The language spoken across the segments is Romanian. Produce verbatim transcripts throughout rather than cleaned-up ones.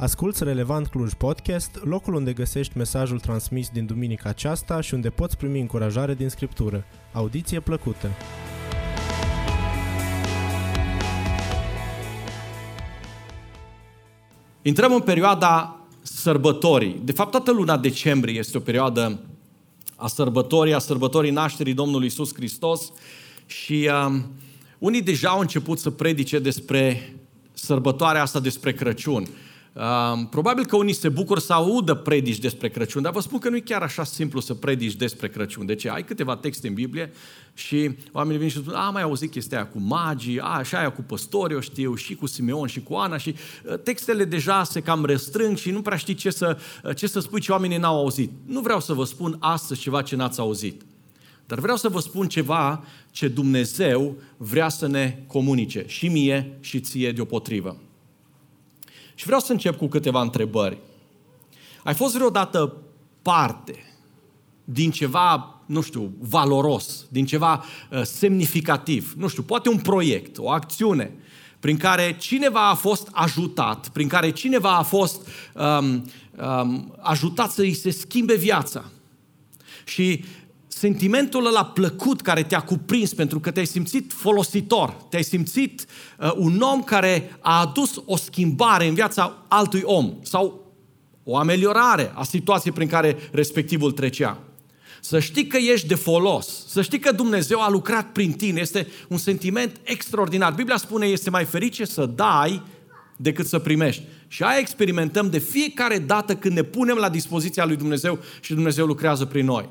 Asculți Relevant Cluj Podcast, locul unde găsești mesajul transmis din duminica aceasta și unde poți primi încurajare din Scriptură. Audiție plăcută! Intrăm în perioada sărbătorii. De fapt, toată luna decembrie este o perioadă a sărbătorii, a sărbătorii nașterii Domnului Iisus Hristos și uh, unii deja au început să predice despre sărbătoarea asta, despre Crăciun. Uh, probabil că unii se bucură să audă predici despre Crăciun, dar vă spun că nu e chiar așa simplu să predici despre Crăciun. De ce? Ai câteva texte în Biblie și oamenii vin și spun, a, mai auzit chestia aia cu magii, a, și aia cu păstori, eu știu, și cu Simeon și cu Ana și uh, textele deja se cam restrâng și nu prea știi ce să, uh, ce să spui ce oamenii n-au auzit. Nu vreau să vă spun astăzi ceva ce n-ați auzit, dar vreau să vă spun ceva ce Dumnezeu vrea să ne comunice și mie și ție deopotrivă. Și vreau să încep cu câteva întrebări. Ai fost vreodată parte din ceva, nu știu, valoros, din ceva uh, semnificativ, nu știu, poate un proiect, o acțiune, prin care cineva a fost ajutat, prin care cineva a fost um, um, ajutat să îi se schimbe viața. Și sentimentul ăla plăcut care te-a cuprins pentru că te-ai simțit folositor, te-ai simțit uh, un om care a adus o schimbare în viața altui om sau o ameliorare a situației prin care respectivul trecea. Să știi că ești de folos, să știi că Dumnezeu a lucrat prin tine, este un sentiment extraordinar. Biblia spune, este mai ferice să dai decât să primești. Și aia experimentăm de fiecare dată când ne punem la dispoziția lui Dumnezeu și Dumnezeu lucrează prin noi.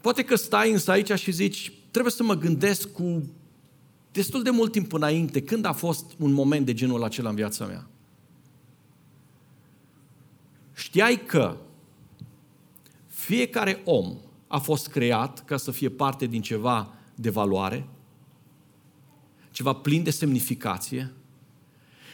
Poate că stai însă aici și zici, trebuie să mă gândesc cu destul de mult timp înainte, când a fost un moment de genul acela în viața mea. Știai că fiecare om a fost creat ca să fie parte din ceva de valoare, ceva plin de semnificație,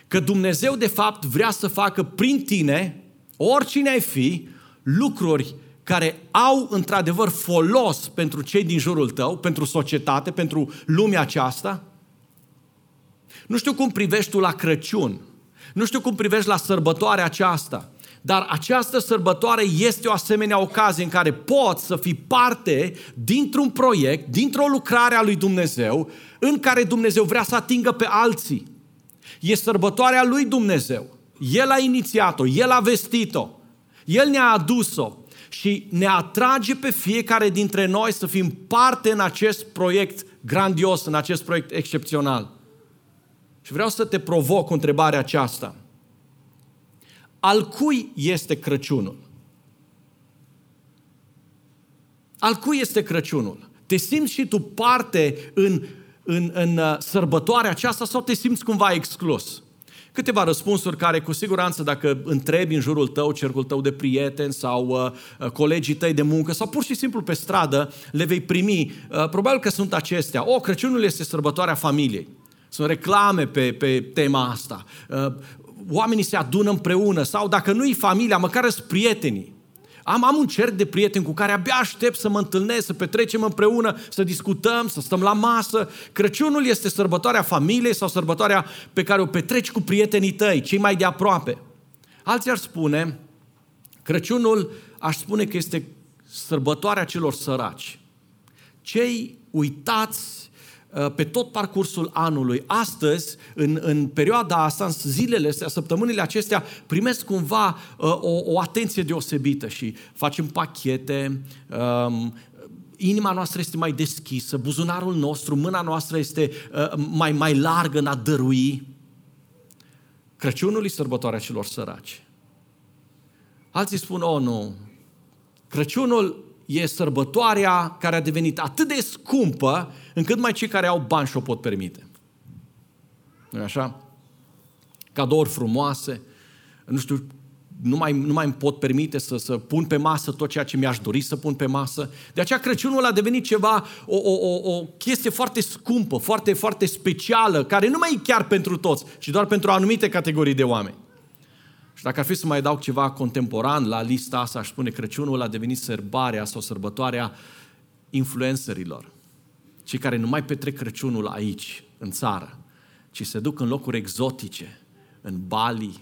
că Dumnezeu de fapt vrea să facă prin tine, oricine ai fi, lucruri care au într-adevăr folos pentru cei din jurul tău, pentru societate, pentru lumea aceasta? Nu știu cum privești tu la Crăciun, nu știu cum privești la sărbătoarea aceasta, dar această sărbătoare este o asemenea ocazie în care poți să fii parte dintr-un proiect, dintr-o lucrare a lui Dumnezeu, în care Dumnezeu vrea să atingă pe alții. E sărbătoarea lui Dumnezeu. El a inițiat-o, El a vestit-o, El ne-a adus-o. Și ne atrage pe fiecare dintre noi să fim parte în acest proiect grandios, în acest proiect excepțional. Și vreau să te provoc întrebarea aceasta. Al cui este Crăciunul? Al cui este Crăciunul? Te simți și tu parte în, în, în sărbătoarea aceasta sau te simți cumva exclus? Câteva răspunsuri care, cu siguranță, dacă întrebi în jurul tău, cercul tău de prieteni sau uh, colegii tăi de muncă sau pur și simplu pe stradă, le vei primi. Uh, probabil că sunt acestea. O, Crăciunul este sărbătoarea familiei. Sunt reclame pe, pe tema asta. Uh, oamenii se adună împreună sau, dacă nu-i familia, măcar sunt prietenii. Am, am un cerc de prieteni cu care abia aștept să mă întâlnesc, să petrecem împreună, să discutăm, să stăm la masă. Crăciunul este sărbătoarea familiei sau sărbătoarea pe care o petreci cu prietenii tăi, cei mai de aproape. Alții ar spune, Crăciunul aș spune că este sărbătoarea celor săraci. Cei uitați pe tot parcursul anului. Astăzi, în, în perioada asta, în zilele astea, săptămânile acestea, primesc cumva uh, o, o atenție deosebită și facem pachete, um, inima noastră este mai deschisă, buzunarul nostru, mâna noastră este uh, mai, mai largă în a dărui. Crăciunul e sărbătoarea celor săraci. Alții spun, oh, nu, Crăciunul e sărbătoarea care a devenit atât de scumpă încât mai cei care au bani și o pot permite. Nu-i așa? Cadouri frumoase, nu știu, nu mai, nu mai îmi pot permite să, să pun pe masă tot ceea ce mi-aș dori să pun pe masă. De aceea Crăciunul a devenit ceva, o, o, o, o chestie foarte scumpă, foarte, foarte specială, care nu mai e chiar pentru toți, ci doar pentru anumite categorii de oameni. Și dacă ar fi să mai dau ceva contemporan la lista asta, aș spune Crăciunul a devenit sărbarea sau sărbătoarea influencerilor. Cei care nu mai petrec Crăciunul aici, în țară, ci se duc în locuri exotice, în Bali,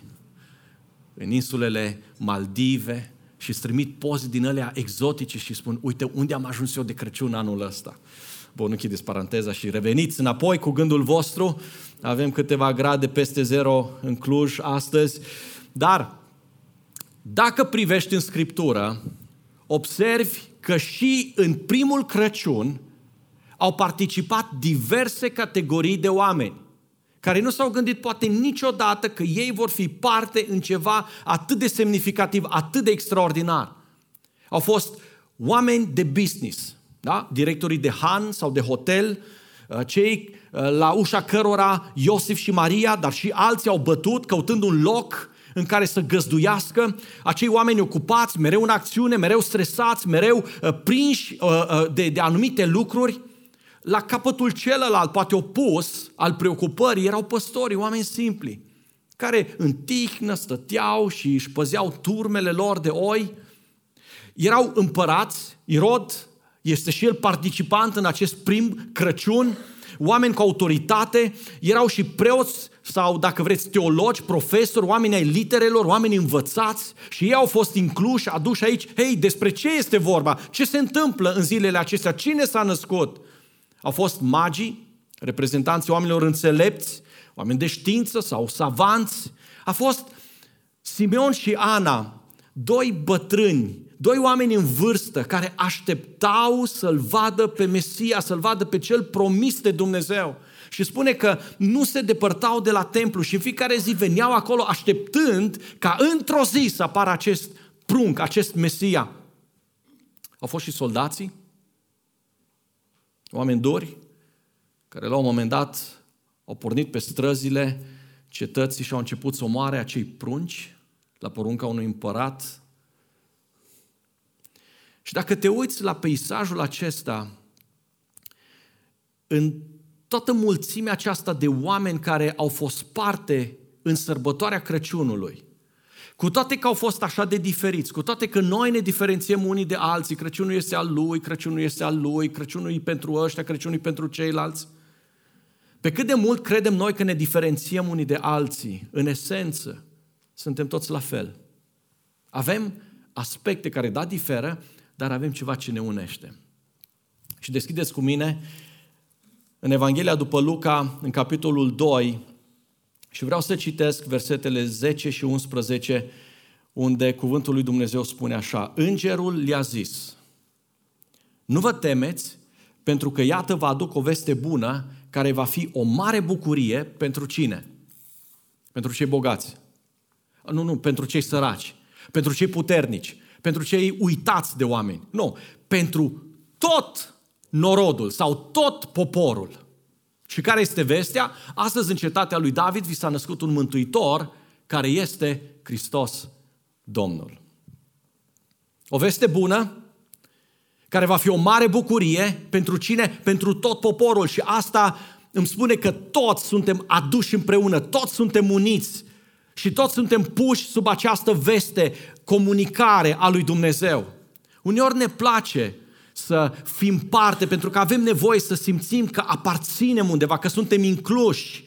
în insulele Maldive și îți trimit poze din alea exotice și spun, uite unde am ajuns eu de Crăciun anul ăsta. Bun, închideți paranteza și reveniți înapoi cu gândul vostru. Avem câteva grade peste zero în Cluj astăzi. Dar dacă privești în Scriptură, observi că și în primul Crăciun au participat diverse categorii de oameni care nu s-au gândit poate niciodată că ei vor fi parte în ceva atât de semnificativ, atât de extraordinar. Au fost oameni de business, da? Directorii de han sau de hotel, cei la ușa cărora Iosif și Maria, dar și alții au bătut căutând un loc în care să găzduiască, acei oameni ocupați, mereu în acțiune, mereu stresați, mereu prinși de, de anumite lucruri. La capătul celălalt, poate opus, al preocupării, erau păstorii, oameni simpli, care în tihnă stăteau și își păzeau turmele lor de oi. Erau împărați, Irod este și el participant în acest prim Crăciun, oameni cu autoritate, erau și preoți sau, dacă vreți, teologi, profesori, oameni ai literelor, oameni învățați și ei au fost incluși, aduși aici. Hei, despre ce este vorba? Ce se întâmplă în zilele acestea? Cine s-a născut? Au fost magii, reprezentanții oamenilor înțelepți, oameni de știință sau savanți. A fost Simeon și Ana, doi bătrâni, doi oameni în vârstă care așteptau să-L vadă pe Mesia, să-L vadă pe Cel promis de Dumnezeu. Și spune că nu se depărtau de la templu și în fiecare zi veneau acolo așteptând ca într-o zi să apară acest prunc, acest Mesia. Au fost și soldații, oameni duri, care la un moment dat au pornit pe străzile cetății și au început să omoare acei prunci la porunca unui împărat. Și dacă te uiți la peisajul acesta, în toată mulțimea aceasta de oameni care au fost parte în sărbătoarea Crăciunului, cu toate că au fost așa de diferiți, cu toate că noi ne diferențiem unii de alții, Crăciunul este al lui, Crăciunul este al lui, Crăciunul e pentru ăștia, Crăciunul e pentru ceilalți. Pe cât de mult credem noi că ne diferențiem unii de alții, în esență, suntem toți la fel. Avem aspecte care, da, diferă, dar avem ceva ce ne unește. Și deschideți cu mine în Evanghelia după Luca, în capitolul doi, și vreau să citesc versetele zece și unsprezece, unde cuvântul lui Dumnezeu spune așa. Îngerul le-a zis, nu vă temeți, pentru că iată vă aduc o veste bună, care va fi o mare bucurie pentru cine? Pentru cei bogați. Nu, nu, pentru cei săraci, pentru cei puternici, pentru cei uitați de oameni. Nu, pentru tot norodul sau tot poporul. Și care este vestea? Astăzi în cetatea lui David vi s-a născut un mântuitor care este Hristos Domnul. O veste bună care va fi o mare bucurie pentru cine? Pentru tot poporul. Și asta îmi spune că toți suntem aduși împreună, toți suntem uniți și toți suntem puși sub această veste, comunicare a lui Dumnezeu. Uneori ne place să fim parte, pentru că avem nevoie să simțim că aparținem undeva, că suntem incluși,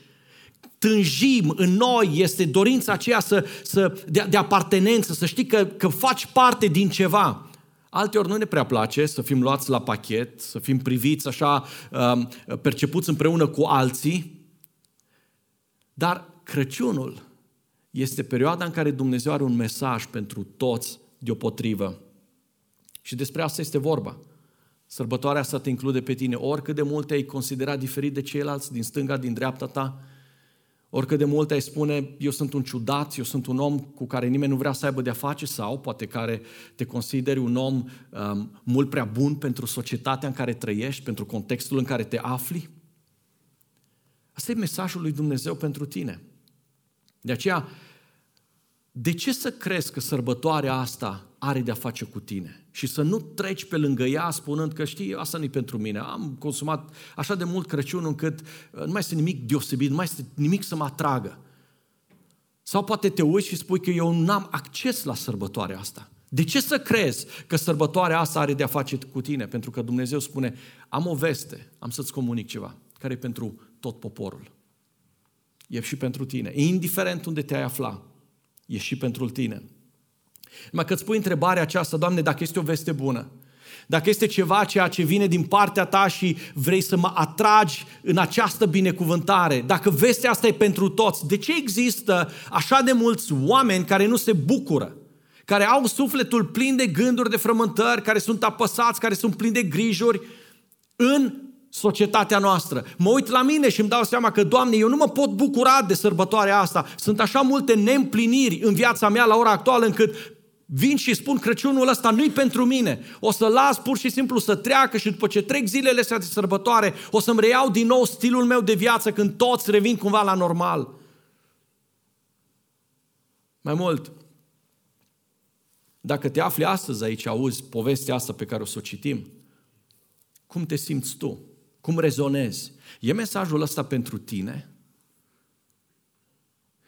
tânjim în noi, este dorința aceea să, să, de, de apartenență, să știi că, că faci parte din ceva. Alteori nu ne prea place să fim luați la pachet, să fim priviți așa, percepuți împreună cu alții, dar Crăciunul este perioada în care Dumnezeu are un mesaj pentru toți deopotrivă. Și despre asta este vorba. Sărbătoarea asta te include pe tine. Oricât de mult te-ai considera diferit de ceilalți, din stânga, din dreapta ta, oricât de mult ai spune, eu sunt un ciudat, eu sunt un om cu care nimeni nu vrea să aibă de-a face, sau poate care te consideri un om um, mult prea bun pentru societatea în care trăiești, pentru contextul în care te afli. Asta e mesajul lui Dumnezeu pentru tine. De aceea, de ce să crezi că sărbătoarea asta are de-a face cu tine? Și să nu treci pe lângă ea spunând că știi, asta nu-i pentru mine. Am consumat așa de mult Crăciun încât nu mai este nimic deosebit, nu mai este nimic să mă atragă. Sau poate te uiți și spui că eu n-am acces la sărbătoarea asta. De ce să crezi că sărbătoarea asta are de-a face cu tine? Pentru că Dumnezeu spune, am o veste, am să-ți comunic ceva, care e pentru tot poporul. E și pentru tine, indiferent unde te-ai afla. e și pentru tine. Numai că îți pui întrebarea aceasta, Doamne, dacă este o veste bună, dacă este ceva ceea ce vine din partea ta și vrei să mă atragi în această binecuvântare, dacă vestea asta e pentru toți, de ce există așa de mulți oameni care nu se bucură, care au sufletul plin de gânduri, de frământări, care sunt apăsați, care sunt plini de grijuri în societatea noastră? Mă uit la mine și îmi dau seama că, Doamne, eu nu mă pot bucura de sărbătoarea asta. Sunt așa multe neîmpliniri în viața mea la ora actuală încât vin și spun Crăciunul ăsta nu-i pentru mine. O să las pur și simplu să treacă și după ce trec zilele astea de sărbătoare o să-mi reiau din nou stilul meu de viață când toți revin cumva la normal. Mai mult, dacă te afli astăzi aici, auzi povestea asta pe care o să o citim, cum te simți tu? Cum rezonezi? E mesajul ăsta pentru tine?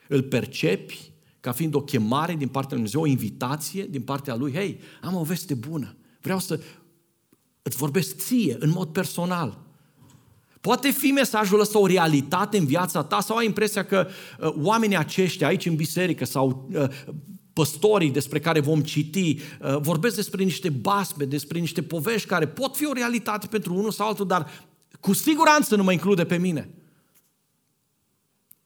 Îl percepi ca fiind o chemare din partea lui Dumnezeu, o invitație din partea lui? Hei, am o veste bună. Vreau să îți vorbesc ție, în mod personal. Poate fi mesajul ăsta o realitate în viața ta sau ai impresia că uh, oamenii aceștia aici în biserică sau uh, păstorii despre care vom citi, uh, vorbesc despre niște basme, despre niște povești care pot fi o realitate pentru unul sau altul, dar cu siguranță nu mă include pe mine.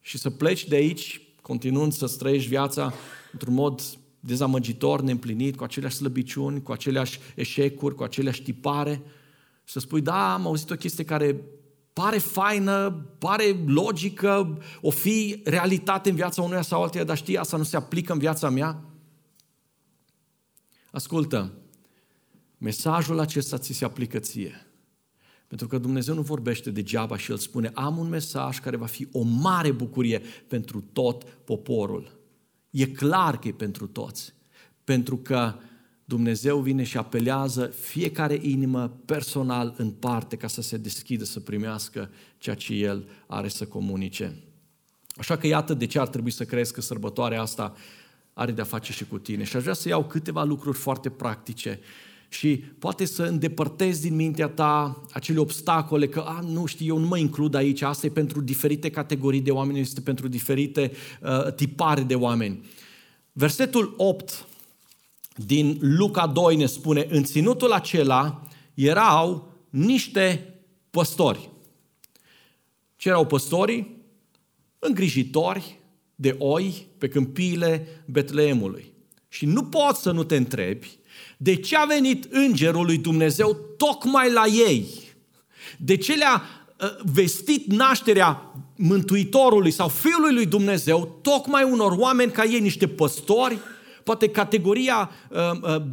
Și să pleci de aici continuând să trăiești viața într-un mod dezamăgitor, neîmplinit, cu aceleași slăbiciuni, cu aceleași eșecuri, cu aceleași tipare, să spui, da, am auzit o chestie care pare faină, pare logică, o fi realitate în viața unuia sau altuia, dar știi, asta nu se aplică în viața mea? Ascultă, mesajul acesta ți se aplică ție. Pentru că Dumnezeu nu vorbește degeaba și El spune, am un mesaj care va fi o mare bucurie pentru tot poporul. E clar că e pentru toți. Pentru că Dumnezeu vine și apelează fiecare inimă personal în parte ca să se deschidă, să primească ceea ce El are să comunice. Așa că iată de ce ar trebui să crezi că sărbătoarea asta are de-a face și cu tine. Și aș vrea să iau câteva lucruri foarte practice și poate să îndepărtezi din mintea ta acele obstacole că, a, nu știu, eu nu mă includ aici, asta e pentru diferite categorii de oameni, este pentru diferite uh, tipare de oameni. Versetul opt din Luca doi ne spune, în ținutul acela erau niște păstori. Ce erau păstorii? Îngrijitori de oi pe câmpiile Betlehemului. Și nu poți să nu te întrebi, de ce a venit îngerul lui Dumnezeu tocmai la ei? De ce le-a vestit nașterea Mântuitorului sau Fiului lui Dumnezeu tocmai unor oameni ca ei, niște păstori? Poate categoria,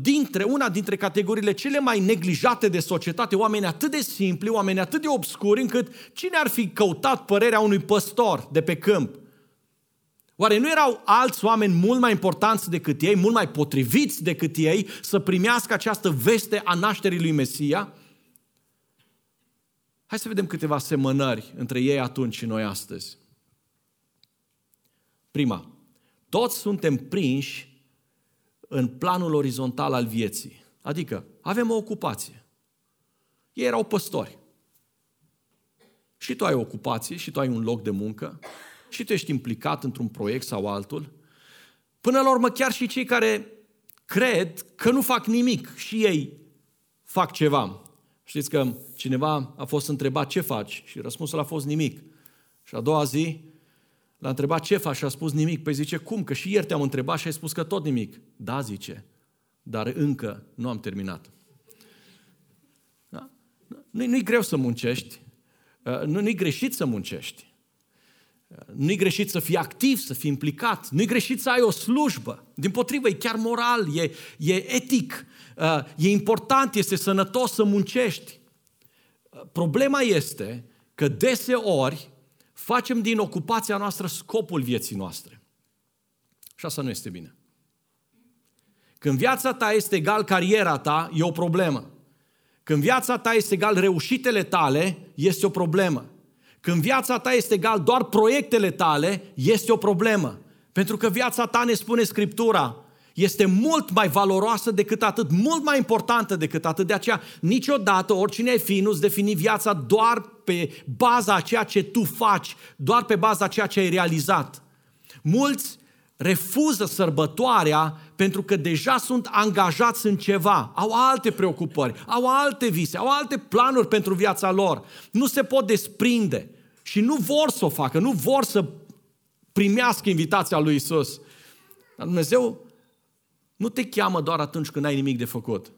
dintre, una dintre categoriile cele mai neglijate de societate, oameni atât de simpli, oameni atât de obscuri, încât cine ar fi căutat părerea unui păstor de pe câmp? Oare nu erau alți oameni mult mai importanți decât ei, mult mai potriviți decât ei să primească această veste a nașterii lui Mesia? Hai să vedem câteva semănări între ei atunci și noi astăzi. Prima, toți suntem prinși în planul orizontal al vieții. Adică avem o ocupație. Ei erau păstori. Și tu ai o ocupație, și tu ai un loc de muncă, și tu ești implicat într-un proiect sau altul. Până la urmă, chiar și cei care cred că nu fac nimic și ei fac ceva. Știți că cineva a fost întrebat ce faci și răspunsul a fost nimic. Și a doua zi l-a întrebat ce faci și a spus nimic. Păi zice, cum? Că și ieri te-am întrebat și ai spus că tot nimic. Da, zice, dar încă nu am terminat. Da? Nu-i, nu-i greu să muncești, nu, nu-i greșit să muncești. Nu-i greșit să fii activ, să fii implicat, nu-i greșit să ai o slujbă. Dimpotrivă, e chiar moral, e, e etic, e important, este sănătos să muncești. Problema este că deseori facem din ocupația noastră scopul vieții noastre. Și asta nu este bine. Când viața ta este egal cariera ta, e o problemă. Când viața ta este egal reușitele tale, este o problemă. Când viața ta este egal doar proiectele tale, este o problemă. Pentru că viața ta, ne spune Scriptura, este mult mai valoroasă decât atât, mult mai importantă decât atât. De aceea, niciodată, oricine ai fi, nu-ți defini viața doar pe baza a ceea ce tu faci, doar pe baza a ceea ce ai realizat. Mulți refuză sărbătoarea pentru că deja sunt angajați în ceva, au alte preocupări, au alte vise, au alte planuri pentru viața lor, nu se pot desprinde și nu vor să o facă, nu vor să primească invitația lui Iisus. Dar Dumnezeu nu te cheamă doar atunci când ai nimic de făcut.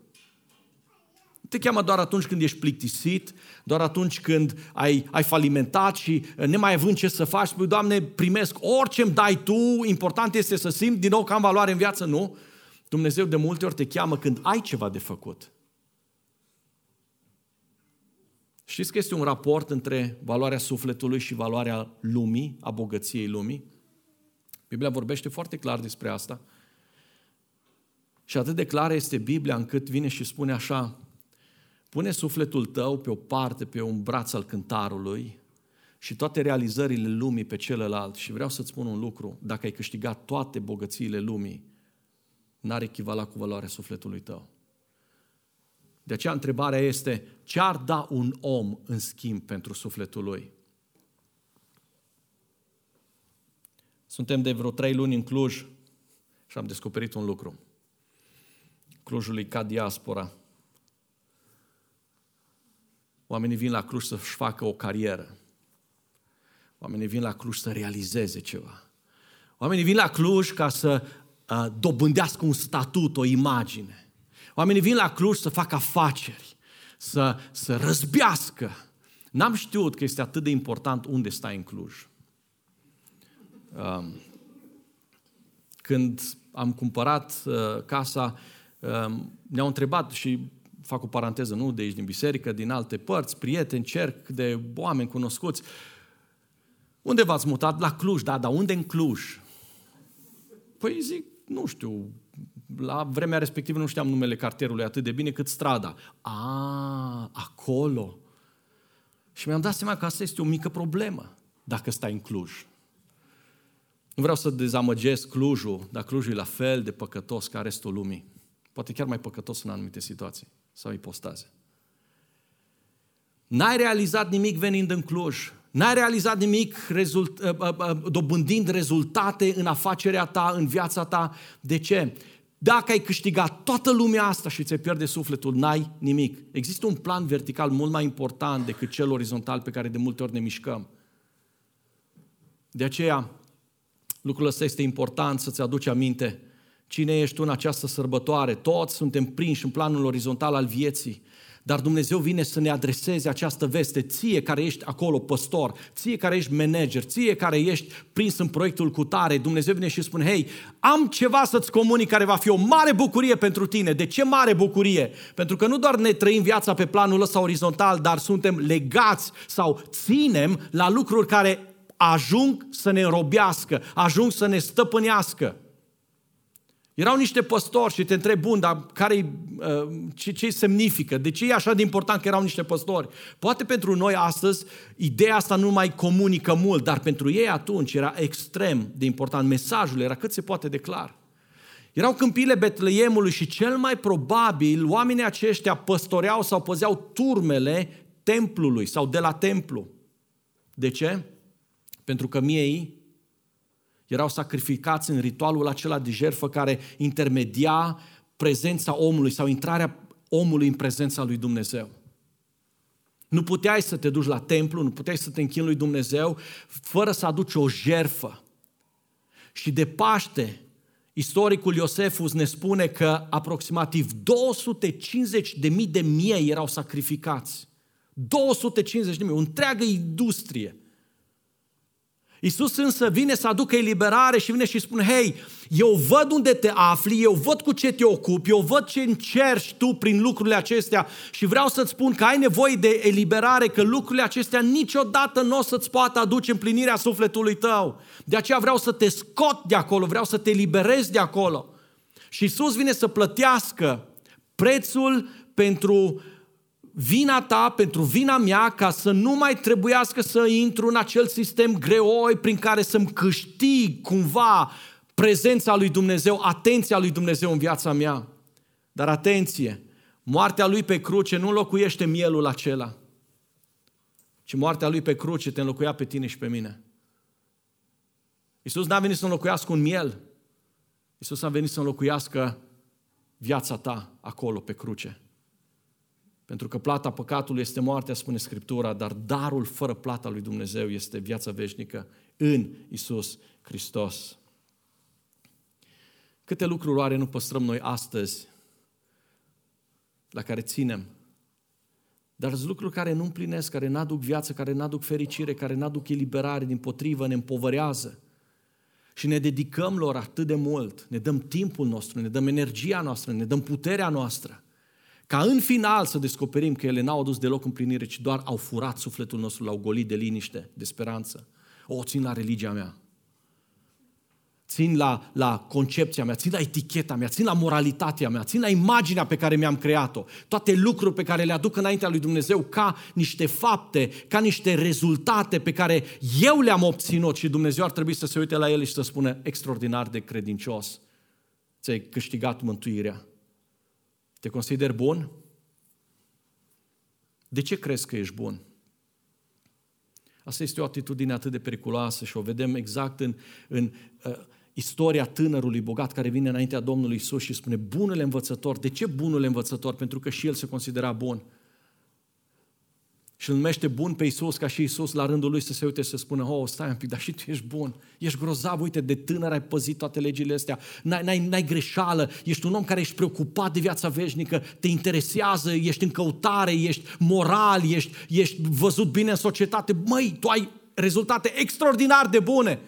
Te cheamă doar atunci când ești plictisit, doar atunci când ai, ai falimentat și nemai având ce să faci, spui, Doamne, primesc orice îmi dai Tu, important este să simt din nou că am valoare în viață. Nu, Dumnezeu de multe ori te cheamă când ai ceva de făcut. Știți că este un raport între valoarea sufletului și valoarea lumii, a bogăției lumii? Biblia vorbește foarte clar despre asta. Și atât de clară este Biblia încât vine și spune așa: pune sufletul tău pe o parte, pe un braț al cântarului și toate realizările lumii pe celălalt. Și vreau să-ți spun un lucru, dacă ai câștigat toate bogățiile lumii, n-ar echivala cu valoarea sufletului tău. De aceea întrebarea este, ce ar da un om în schimb pentru sufletul lui? Suntem de vreo trei luni în Cluj și am descoperit un lucru. Clujul e ca diaspora. Oamenii vin la Cluj să-și facă o carieră. Oamenii vin la Cluj să realizeze ceva. Oamenii vin la Cluj ca să uh, dobândească un statut, o imagine. Oamenii vin la Cluj să facă afaceri, să, să răzbească. N-am știut că este atât de important unde stai în Cluj. Uh, când am cumpărat uh, casa, uh, ne-au întrebat și... fac o paranteză, nu de aici din biserică, din alte părți, prieteni, cerc de oameni cunoscuți. Unde v-ați mutat? La Cluj, da, dar unde în Cluj? Păi zic, nu știu, la vremea respectivă nu știam numele cartierului atât de bine cât strada. A, acolo. Și mi-am dat seama că asta este o mică problemă dacă stai în Cluj. Nu vreau să dezamăgesc Clujul, dar Clujul e la fel de păcătos ca restul lumii. Poate chiar mai păcătos în anumite situații sau ipostaze. N-ai realizat nimic venind în Cluj. N-ai realizat nimic rezult, dobândind rezultate în afacerea ta, în viața ta. De ce? Dacă ai câștigat toată lumea asta și ți-ai pierde sufletul, n-ai nimic. Există un plan vertical mult mai important decât cel orizontal pe care de multe ori ne mișcăm. De aceea, lucrul ăsta este important să-ți aduci aminte. Cine ești tu în această sărbătoare? Toți suntem prinși în planul orizontal al vieții. Dar Dumnezeu vine să ne adreseze această veste. Ție care ești acolo păstor, ție care ești manager, ție care ești prins în proiectul cutare, Dumnezeu vine și spune, hei, am ceva să-ți comunic care va fi o mare bucurie pentru tine. De ce mare bucurie? Pentru că nu doar ne trăim viața pe planul ăsta orizontal, dar suntem legați sau ținem la lucruri care ajung să ne înrobească, ajung să ne stăpânească. Erau niște păstori și te întreb, bun, dar care-i, ce, ce semnifică? De ce e așa de important că erau niște păstori? Poate pentru noi astăzi ideea asta nu mai comunică mult, dar pentru ei atunci era extrem de important. Mesajul era cât se poate de clar. Erau câmpiile Betlehemului și cel mai probabil oamenii aceștia păstoreau sau păzeau turmele templului sau de la templu. De ce? Pentru că miei erau sacrificați în ritualul acela de jertfă care intermedia prezența omului sau intrarea omului în prezența lui Dumnezeu. Nu puteai să te duci la templu, nu puteai să te închini lui Dumnezeu fără să aduci o jertfă. Și de Paște, istoricul Iosefus ne spune că aproximativ două sute cincizeci de mii de miei erau sacrificați. două sute cincizeci de mii, o întreagă industrie. Iisus însă vine să aducă eliberare și vine și spune, hei, eu văd unde te afli, eu văd cu ce te ocupi, eu văd ce încerci tu prin lucrurile acestea și vreau să-ți spun că ai nevoie de eliberare, că lucrurile acestea niciodată nu o să-ți poată aduce împlinirea sufletului tău. De aceea vreau să te scot de acolo, vreau să te eliberez de acolo. Și Iisus vine să plătească prețul pentru vina ta, pentru vina mea, ca să nu mai trebuiască să intru în acel sistem greoi prin care să-mi câștig cumva prezența lui Dumnezeu, atenția lui Dumnezeu în viața mea. Dar atenție, moartea lui pe cruce nu înlocuiește mielul acela, ci moartea lui pe cruce te înlocuia pe tine și pe mine. Iisus n-a venit să înlocuiască un miel, Iisus a venit să înlocuiască viața ta acolo, pe cruce. Pentru că plata păcatului este moartea, spune Scriptura, dar darul fără plata lui Dumnezeu este viața veșnică în Iisus Hristos. Câte lucruri oare nu păstrăm noi astăzi, la care ținem? Dar sunt lucruri care nu împlinesc, care n-aduc viață, care n-aduc fericire, care n-aduc eliberare, dimpotrivă, ne împovărează. Și ne dedicăm lor atât de mult, ne dăm timpul nostru, ne dăm energia noastră, ne dăm puterea noastră, ca în final să descoperim că ele n-au adus deloc împlinire, ci doar au furat sufletul nostru, l-au golit de liniște, de speranță. O, țin la religia mea, țin la, la concepția mea, țin la eticheta mea, țin la moralitatea mea, țin la imaginea pe care mi-am creat-o. Toate lucruri pe care le aduc înaintea lui Dumnezeu ca niște fapte, ca niște rezultate pe care eu le-am obținut, și Dumnezeu ar trebui să se uite la ele și să spună: extraordinar de credincios, ți-ai câștigat mântuirea. Te consideri bun? De ce crezi că ești bun? Asta este o atitudine atât de periculoasă și o vedem exact în, în uh, istoria tânărului bogat care vine înaintea Domnului Iisus și spune: bunele învățător. De ce bunele învățător? Pentru că și el se considera bun. Și îl numește bun pe Iisus, ca și Iisus la rândul lui să se uite și să spună: oh, stai un pic, dar și tu ești bun, ești grozav, uite, de tânăr ai păzit toate legile astea, n-ai, n-ai, n-ai greșeală, ești un om care ești preocupat de viața veșnică, te interesează, ești în căutare, ești moral, ești, ești văzut bine în societate, măi, tu ai rezultate extraordinar de bune.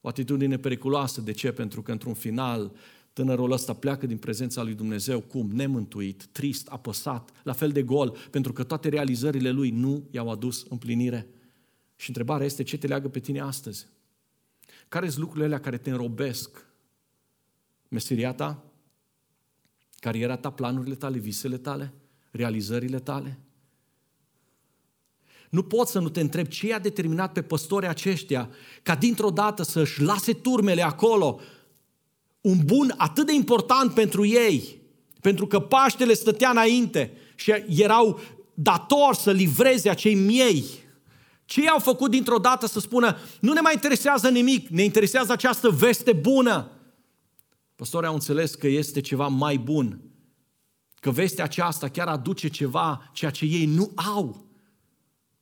O atitudine periculoasă. De ce? Pentru că într-un final tânărul ăsta pleacă din prezența lui Dumnezeu cum? Nemântuit, trist, apăsat, la fel de gol, pentru că toate realizările lui nu i-au adus împlinire. Și întrebarea este: ce te leagă pe tine astăzi? Care sunt lucrurile alea care te înrobesc? Meseria ta? Cariera ta? Planurile tale? Visele tale? Realizările tale? Nu poți să nu te întrebi ce i-a determinat pe păstorii aceștia ca dintr-o dată să-și lase turmele acolo, un bun atât de important pentru ei, pentru că Paștele stătea înainte și erau datori să livreze acei miei. Ce i-au făcut dintr-o dată să spună: nu ne mai interesează nimic, ne interesează această veste bună? Păstorii au înțeles că este ceva mai bun, că vestea aceasta chiar aduce ceva, ceea ce ei nu au.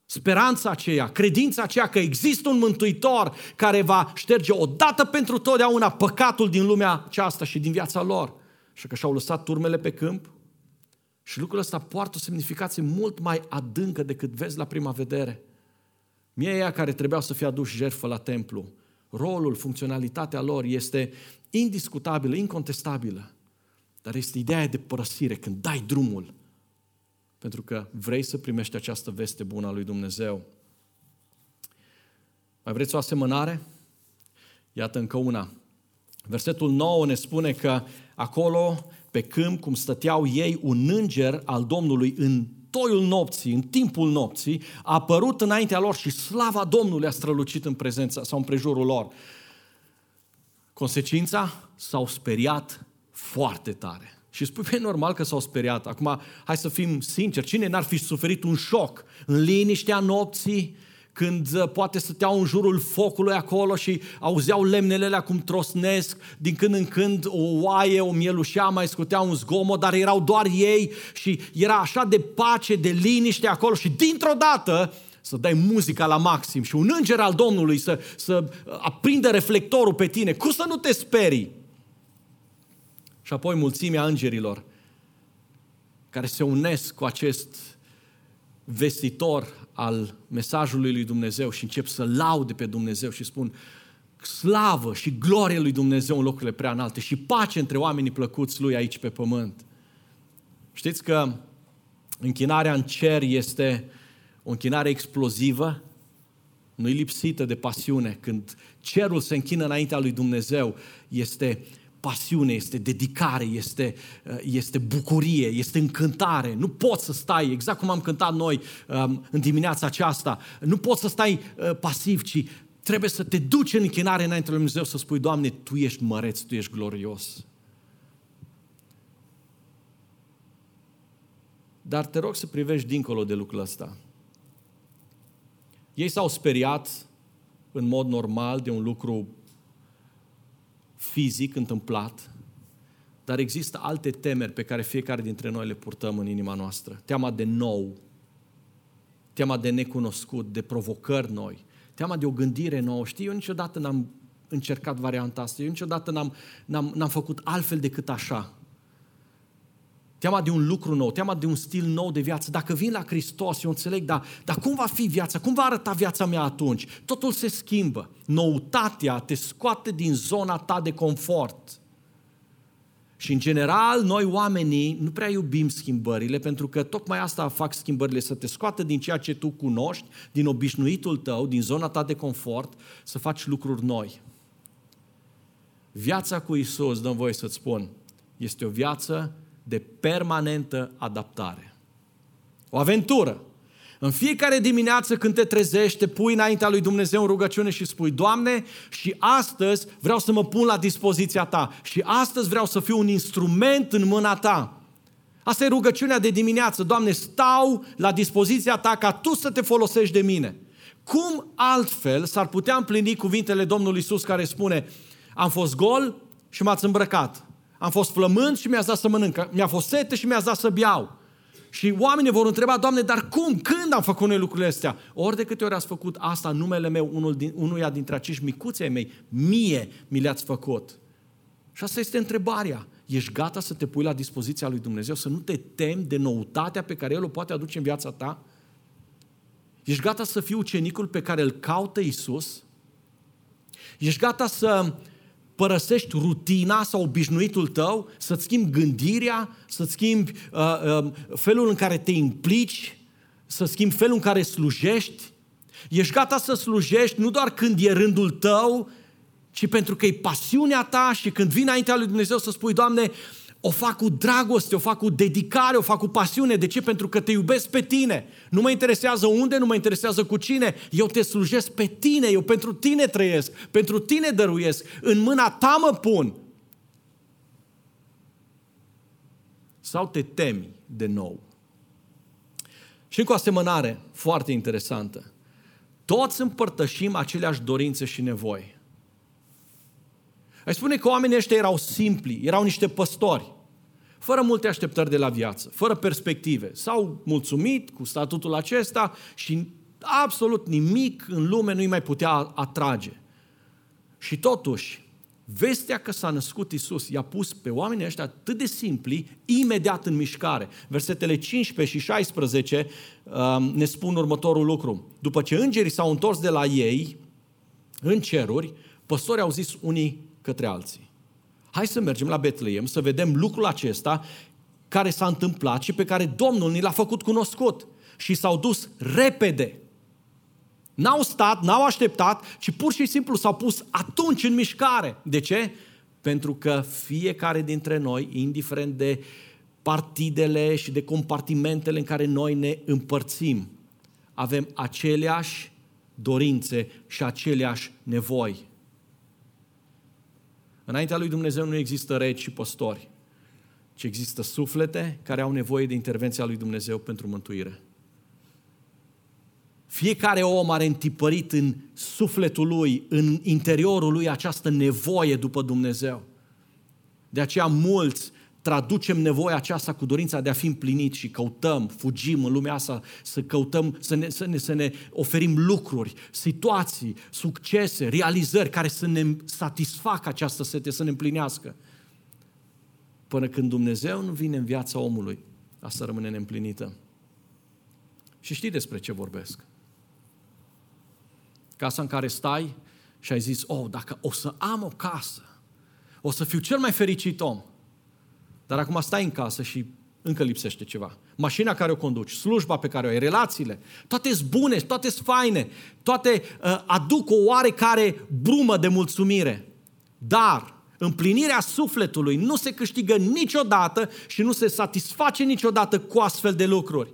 Speranța aceea, credința aceea că există un Mântuitor care va șterge odată pentru totdeauna păcatul din lumea aceasta și din viața lor. Și că și-au lăsat turmele pe câmp. Și lucrul ăsta poartă o semnificație mult mai adâncă decât vezi la prima vedere. Mieia care trebuiau să fie aduși jertfă la templu, rolul, funcționalitatea lor este indiscutabilă, incontestabilă. Dar este ideea de părăsire, când dai drumul, pentru că vrei să primești această veste bună a lui Dumnezeu. Mai vreți o asemănare? Iată încă una. Versetul nouă ne spune că acolo, pe câmp, cum stăteau ei, un înger al Domnului în toiul nopții, în timpul nopții, a apărut înaintea lor și slava Domnului a strălucit în prezența sau în prejurul lor. Consecința? S-au speriat foarte tare. Și spui: păi, normal că s-au speriat. Acum, hai să fim sinceri, cine n-ar fi suferit un șoc în liniștea nopții, când poate stăteau în jurul focului acolo și auzeau lemnele alea cum trosnesc, din când în când o oaie, o mielușea, mai scutea un zgomot, dar erau doar ei și era așa de pace, de liniște acolo, și dintr-o dată să dai muzica la maxim și un înger al Domnului să, să aprindă reflectorul pe tine. Cum să nu te sperii? Și apoi mulțimea îngerilor care se unesc cu acest vestitor al mesajului lui Dumnezeu și încep să laude pe Dumnezeu și spun: slavă și glorie lui Dumnezeu în locurile prea înalte și pace între oamenii plăcuți lui aici pe pământ. Știți că închinarea în cer este o închinare explozivă? Nu-i lipsită de pasiune. Când cerul se închină înaintea lui Dumnezeu, este pasiune, este dedicare, este, este bucurie, este încântare. Nu poți să stai, exact cum am cântat noi în dimineața aceasta, nu poți să stai pasiv, ci trebuie să te duci în închinare înainte lui Dumnezeu să spui: Doamne, Tu ești măreț, Tu ești glorios. Dar te rog să privești dincolo de lucrul ăsta. Ei s-au speriat în mod normal de un lucru fizic, întâmplat, dar există alte temeri pe care fiecare dintre noi le purtăm în inima noastră. Teama de nou, teama de necunoscut, de provocări noi, teama de o gândire nouă. Știi, eu niciodată n-am încercat varianta asta, eu niciodată n-am, n-am, n-am făcut altfel decât așa. Teama de un lucru nou, teama de un stil nou de viață. Dacă vin la Hristos, eu înțeleg, dar, dar cum va fi viața? Cum va arăta viața mea atunci? Totul se schimbă. Noutatea te scoate din zona ta de confort. Și în general, noi oamenii nu prea iubim schimbările, pentru că tocmai asta fac schimbările, să te scoată din ceea ce tu cunoști, din obișnuitul tău, din zona ta de confort, să faci lucruri noi. Viața cu Iisus, dă-mi voie să-ți spun, este o viață de permanentă adaptare. O aventură. În fiecare dimineață când te trezești, te pui înaintea lui Dumnezeu în rugăciune și spui: Doamne, și astăzi vreau să mă pun la dispoziția Ta. Și astăzi vreau să fiu un instrument în mâna Ta. Asta e rugăciunea de dimineață. Doamne, stau la dispoziția Ta ca Tu să te folosești de mine. Cum altfel s-ar putea împlini cuvintele Domnului Iisus care spune: am fost gol și m-ați îmbrăcat. Am fost flământ și mi-ați dat să mănânc. Mi-a fost sete și mi-ați dat să beau. Și oamenii vor întreba: Doamne, dar cum? Când am făcut noi lucrurile astea? Ori de câte ori ați făcut asta în numele meu, unul din, unuia dintre acești micuți ai mei, mie mi le-ați făcut. Și asta este întrebarea. Ești gata să te pui la dispoziția lui Dumnezeu? Să nu te temi de noutatea pe care El o poate aduce în viața ta? Ești gata să fii ucenicul pe care îl caută Iisus? Ești gata să părăsești rutina sau obișnuitul tău, să-ți schimbi gândirea, să-ți schimbi uh, uh, felul în care te implici, să schimbi felul în care slujești? Ești gata să slujești nu doar când e rândul tău, ci pentru că e pasiunea ta și când vine înaintea lui Dumnezeu să spui: Doamne, o fac cu dragoste, o fac cu dedicare, o fac cu pasiune. De ce? Pentru că te iubesc pe tine. Nu mă interesează unde, nu mă interesează cu cine. Eu te slujesc pe tine, eu pentru tine trăiesc, pentru tine dăruiesc, în mâna ta mă pun. Sau te temi de nou? Și încă o asemănare foarte interesantă. Toți împărtășim aceleași dorințe și nevoi. Ai spune că oamenii ăștia erau simpli, erau niște păstori, fără multe așteptări de la viață, fără perspective. S-au mulțumit cu statutul acesta și absolut nimic în lume nu-i mai putea atrage. Și totuși, vestea că s-a născut Iisus i-a pus pe oamenii ăștia atât de simpli, imediat în mișcare. Versetele cincisprezece și șaisprezece ne spun următorul lucru. După ce îngerii s-au întors de la ei, în ceruri, păstorii au zis unii către alții: hai să mergem la Betlehem să vedem lucrul acesta care s-a întâmplat și pe care Domnul ni l-a făcut cunoscut. Și s-au dus repede. N-au stat, n-au așteptat, ci pur și simplu s-au pus atunci în mișcare. De ce? Pentru că fiecare dintre noi, indiferent de partidele și de compartimentele în care noi ne împărțim, avem aceleași dorințe și aceleași nevoi. Înaintea lui Dumnezeu nu există regi și păstori, ci există suflete care au nevoie de intervenția lui Dumnezeu pentru mântuire. Fiecare om are întipărit în sufletul lui, în interiorul lui, această nevoie după Dumnezeu. De aceea mulți traducem nevoia aceasta cu dorința de a fi împlinit și căutăm, fugim în lumea asta, să căutăm, să ne, să ne, să ne oferim lucruri, situații, succese, realizări care să ne satisfacă această sete, să ne împlinească. Până când Dumnezeu nu vine în viața omului, asta rămâne neîmplinită. Și știi despre ce vorbesc. Casa în care stai și ai zis: oh, dacă o să am o casă, o să fiu cel mai fericit om. Dar acum stai în casă și încă lipsește ceva. Mașina care o conduci, slujba pe care o ai, relațiile, toate sunt bune, toate sunt faine, toate uh, aduc o oarecare brumă de mulțumire. Dar împlinirea sufletului nu se câștigă niciodată și nu se satisface niciodată cu astfel de lucruri.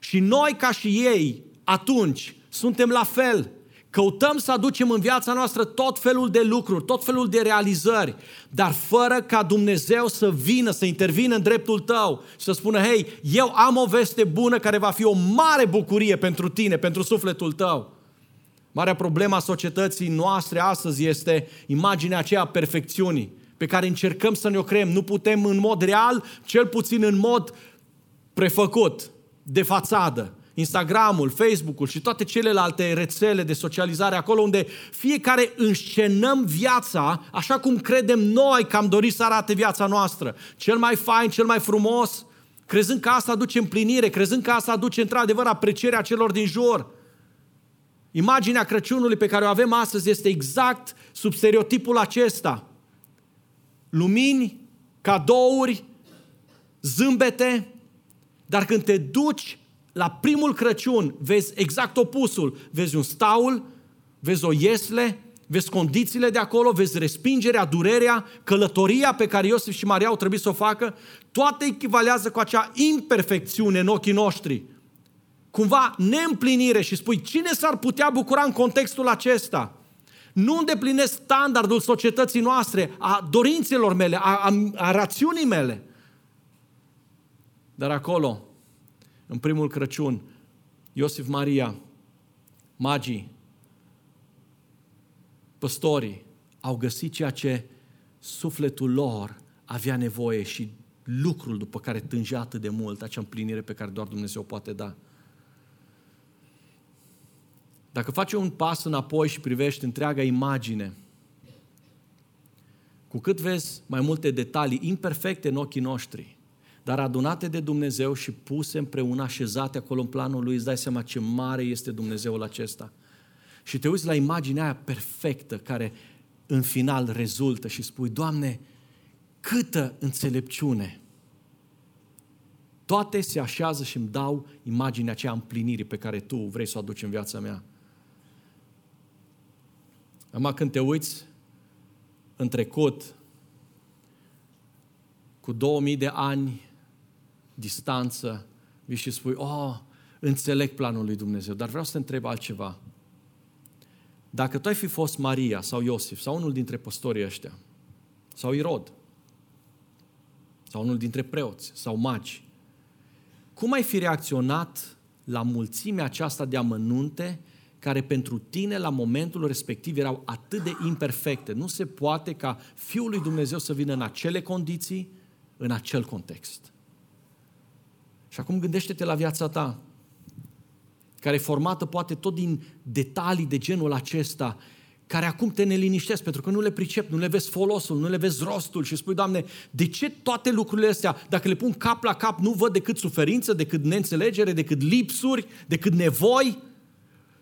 Și noi, ca și ei, atunci suntem la fel. Căutăm să aducem în viața noastră tot felul de lucruri, tot felul de realizări, dar fără ca Dumnezeu să vină, să intervină în dreptul tău și să spună: hei, eu am o veste bună care va fi o mare bucurie pentru tine, pentru sufletul tău. Marea problemă a societății noastre astăzi este imaginea aceea a perfecțiunii pe care încercăm să ne-o creăm. Nu putem în mod real, cel puțin în mod prefăcut, de fațadă. Instagramul, Facebook-ul și toate celelalte rețele de socializare, acolo unde fiecare înscenăm viața așa cum credem noi că am dorit să arate viața noastră. Cel mai fain, cel mai frumos, crezând că asta aduce împlinire, crezând că asta aduce într-adevăr aprecierea celor din jur. Imaginea Crăciunului pe care o avem astăzi este exact sub stereotipul acesta. Lumini, cadouri, zâmbete, dar când te duci la primul Crăciun, vezi exact opusul. Vezi un staul, vezi o iesle, vezi condițiile de acolo, vezi respingerea, durerea, călătoria pe care Iosif și Maria au trebuit să o facă. Toate echivalează cu acea imperfecțiune în ochii noștri. Cumva neîmplinire și spui, cine s-ar putea bucura în contextul acesta? Nu îndeplinesc standardul societății noastre, a dorințelor mele, a, a, a rațiunii mele. Dar acolo, în primul Crăciun, Iosif, Maria, magii, păstorii au găsit ceea ce sufletul lor avea nevoie și lucrul după care tângea atât de mult, acea împlinire pe care doar Dumnezeu poate da. Dacă faci un pas înapoi și privești întreaga imagine, cu cât vezi mai multe detalii imperfecte în ochii noștri, dar adunate de Dumnezeu și puse împreună, așezate acolo în planul Lui, îți dai seama ce mare este Dumnezeul acesta. Și te uiți la imaginea aia perfectă care în final rezultă și spui, Doamne, câtă înțelepciune! Toate se așează și îmi dau imaginea aceea împlinirii pe care Tu vrei să o aduci în viața mea. Acum când te uiți în trecut, cu două mii de ani distanță, vii și spui, oh, înțeleg planul lui Dumnezeu, dar vreau să te întreb altceva. Dacă tu ai fi fost Maria sau Iosif sau unul dintre păstorii ăștia, sau Irod, sau unul dintre preoți sau magi, cum ai fi reacționat la mulțimea aceasta de amănunte care pentru tine la momentul respectiv erau atât de imperfecte? Nu se poate ca Fiul lui Dumnezeu să vină în acele condiții, în acel context. Și acum gândește-te la viața ta, care e formată poate tot din detalii de genul acesta, care acum te neliniștesc pentru că nu le pricep, nu le vezi folosul, nu le vezi rostul și spui, Doamne, de ce toate lucrurile astea, dacă le pun cap la cap, nu văd decât suferință, decât neînțelegere, decât lipsuri, decât nevoi?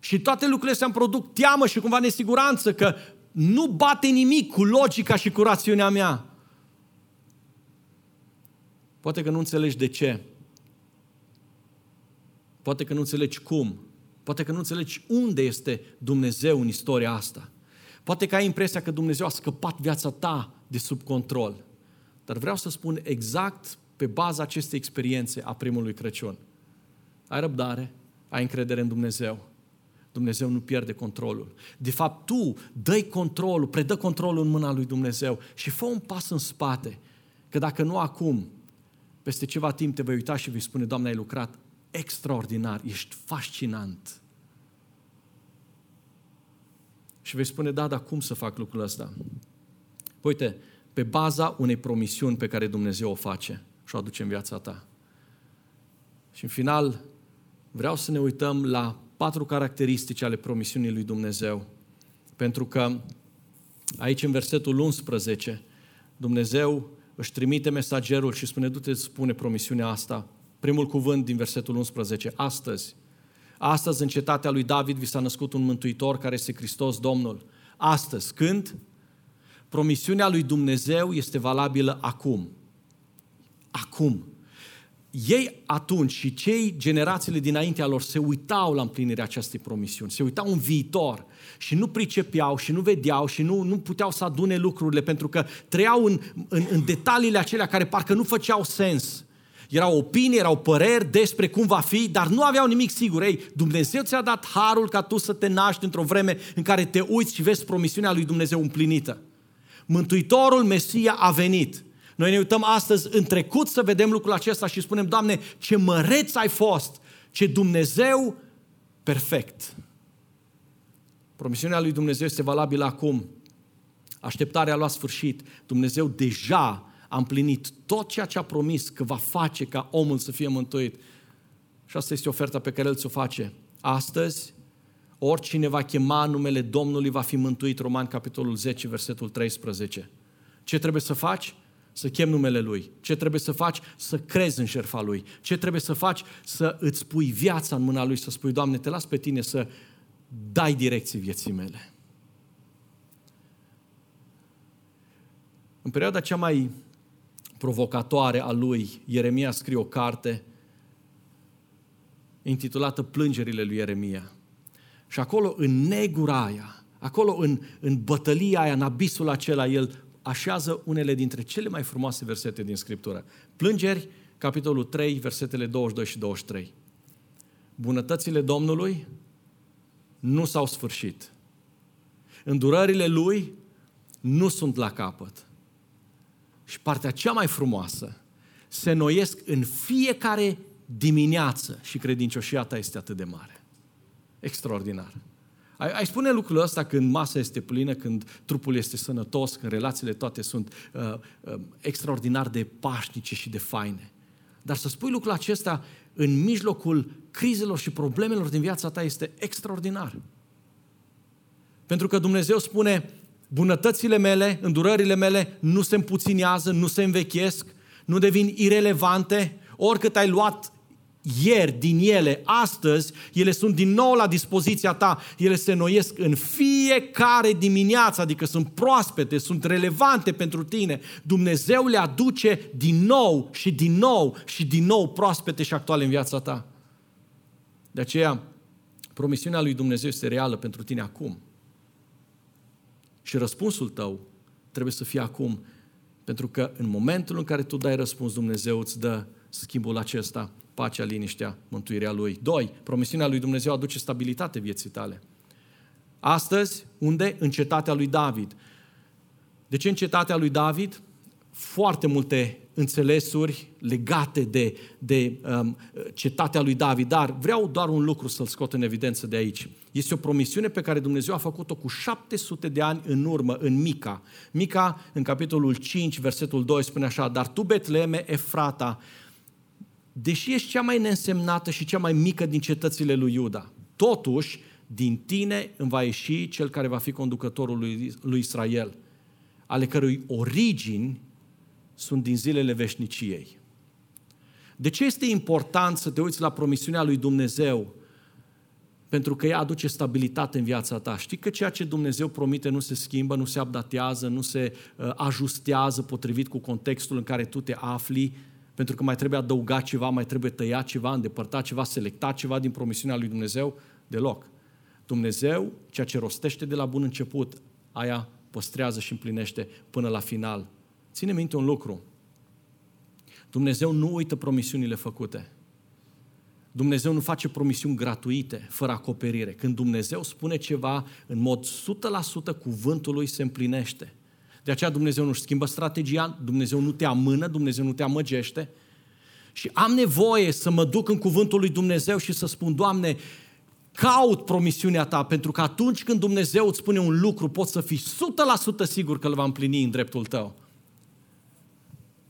Și toate lucrurile astea îmi produc teamă și cumva nesiguranță că nu bate nimic cu logica și cu rațiunea mea. Poate că nu înțelegi de ce. Poate că nu înțelegi cum. Poate că nu înțelegi unde este Dumnezeu în istoria asta. Poate că ai impresia că Dumnezeu a scăpat viața ta de sub control. Dar vreau să spun exact pe baza acestei experiențe a primului Crăciun. Ai răbdare, ai încredere în Dumnezeu. Dumnezeu nu pierde controlul. De fapt, tu dă-i controlul, predă controlul în mâna lui Dumnezeu și fă un pas în spate, că dacă nu acum, peste ceva timp te vei uita și vei spune, Doamne, ai lucrat extraordinar, ești fascinant. Și vei spune, da, dar cum să fac lucrul ăsta? Uite, pe baza unei promisiuni pe care Dumnezeu o face și o aduce în viața ta. Și în final, vreau să ne uităm la patru caracteristici ale promisiunii lui Dumnezeu. Pentru că aici în versetul unsprezece, Dumnezeu își trimite mesagerul și spune, du-te, spune promisiunea asta. Primul cuvânt din versetul unsprezece, astăzi. Astăzi în cetatea lui David vi s-a născut un mântuitor care este Hristos Domnul. Astăzi, când? Promisiunea lui Dumnezeu este valabilă acum. Acum. Ei atunci și cei generațiile dinaintea lor se uitau la împlinirea acestei promisiuni, se uitau în viitor și nu pricepeau și nu vedeau și nu, nu puteau să adune lucrurile pentru că trăiau în, în, în detaliile acelea care parcă nu făceau sens. Erau opinii, erau păreri despre cum va fi, dar nu aveau nimic sigur. Ei, Dumnezeu ți-a dat harul ca tu să te naști într-o vreme în care te uiți și vezi promisiunea lui Dumnezeu împlinită. Mântuitorul Mesia a venit. Noi ne uităm astăzi în trecut să vedem lucrul acesta și spunem, Doamne, ce măreț ai fost, ce Dumnezeu perfect. Promisiunea lui Dumnezeu este valabilă acum. Așteptarea a luat sfârșit. Dumnezeu deja a împlinit tot ceea ce a promis că va face ca omul să fie mântuit. Și asta este oferta pe care El ți-o face. Astăzi, oricine va chema numele Domnului va fi mântuit. Romani, capitolul zece, versetul treisprezece. Ce trebuie să faci? Să chemi numele Lui. Ce trebuie să faci? Să crezi în jertfa Lui. Ce trebuie să faci? Să îți pui viața în mâna Lui, să spui, Doamne, te las pe Tine să dai direcții vieții mele. În perioada cea mai provocatoare a lui, Ieremia scrie o carte intitulată Plângerile lui Ieremia. Și acolo, în negura aia, acolo în, în bătălia aia, în abisul acela, el așează unele dintre cele mai frumoase versete din Scriptură. Plângeri, capitolul trei, versetele douăzeci și doi și douăzeci și trei. Bunătățile Domnului nu s-au sfârșit. Îndurările Lui nu sunt la capăt. Și partea cea mai frumoasă, se noiesc în fiecare dimineață și credincioșia ta este atât de mare. Extraordinar. Ai, ai spune lucrul ăsta când masa este plină, când trupul este sănătos, când relațiile toate sunt uh, uh, extraordinar de pașnice și de faine. Dar să spui lucrul acesta în mijlocul crizelor și problemelor din viața ta este extraordinar. Pentru că Dumnezeu spune, bunătățile mele, îndurările mele nu se împuținează, nu se învechiesc, nu devin irelevante. Oricât ai luat ieri din ele, astăzi, ele sunt din nou la dispoziția ta. Ele se înnoiesc în fiecare dimineață, adică sunt proaspete, sunt relevante pentru tine. Dumnezeu le aduce din nou și din nou și din nou proaspete și actuale în viața ta. De aceea, promisiunea lui Dumnezeu este reală pentru tine acum. Și răspunsul tău trebuie să fie acum. Pentru că în momentul în care tu dai răspuns, Dumnezeu îți dă schimbul acesta, pacea, liniștea, mântuirea Lui. Doi, promisiunea lui Dumnezeu aduce stabilitate vieții tale. Astăzi, unde? În cetatea lui David. De ce în cetatea lui David? Foarte multe înțelesuri legate de, de um, cetatea lui David, dar vreau doar un lucru să-l scot în evidență de aici. Este o promisiune pe care Dumnezeu a făcut-o cu șapte sute de ani în urmă, în Mica. Mica, în capitolul cinci, versetul doi, spune așa, dar tu, Betleheme, Efrata, deși ești cea mai neînsemnată și cea mai mică din cetățile lui Iuda, totuși, din tine îmi va ieși cel care va fi conducătorul lui, lui Israel, ale cărui origini sunt din zilele veșniciei. De ce este important să te uiți la promisiunea lui Dumnezeu? Pentru că ea aduce stabilitate în viața ta. Știi că ceea ce Dumnezeu promite nu se schimbă, nu se updatează, nu se ajustează potrivit cu contextul în care tu te afli, pentru că mai trebuie adăugat ceva, mai trebuie tăiat ceva, îndepărtat ceva, selectat ceva din promisiunea lui Dumnezeu? Deloc. Dumnezeu, ceea ce rostește de la bun început, aia păstrează și împlinește până la final. Ține minte un lucru. Dumnezeu nu uită promisiunile făcute. Dumnezeu nu face promisiuni gratuite, fără acoperire. Când Dumnezeu spune ceva, în mod o sută la sută cuvântul Lui se împlinește. De aceea Dumnezeu nu-și schimbă strategia, Dumnezeu nu te amână, Dumnezeu nu te amăgește. Și am nevoie să mă duc în cuvântul lui Dumnezeu și să spun, Doamne, caut promisiunea Ta, pentru că atunci când Dumnezeu îți spune un lucru, poți să fii o sută la sută sigur că îl va împlini în dreptul tău.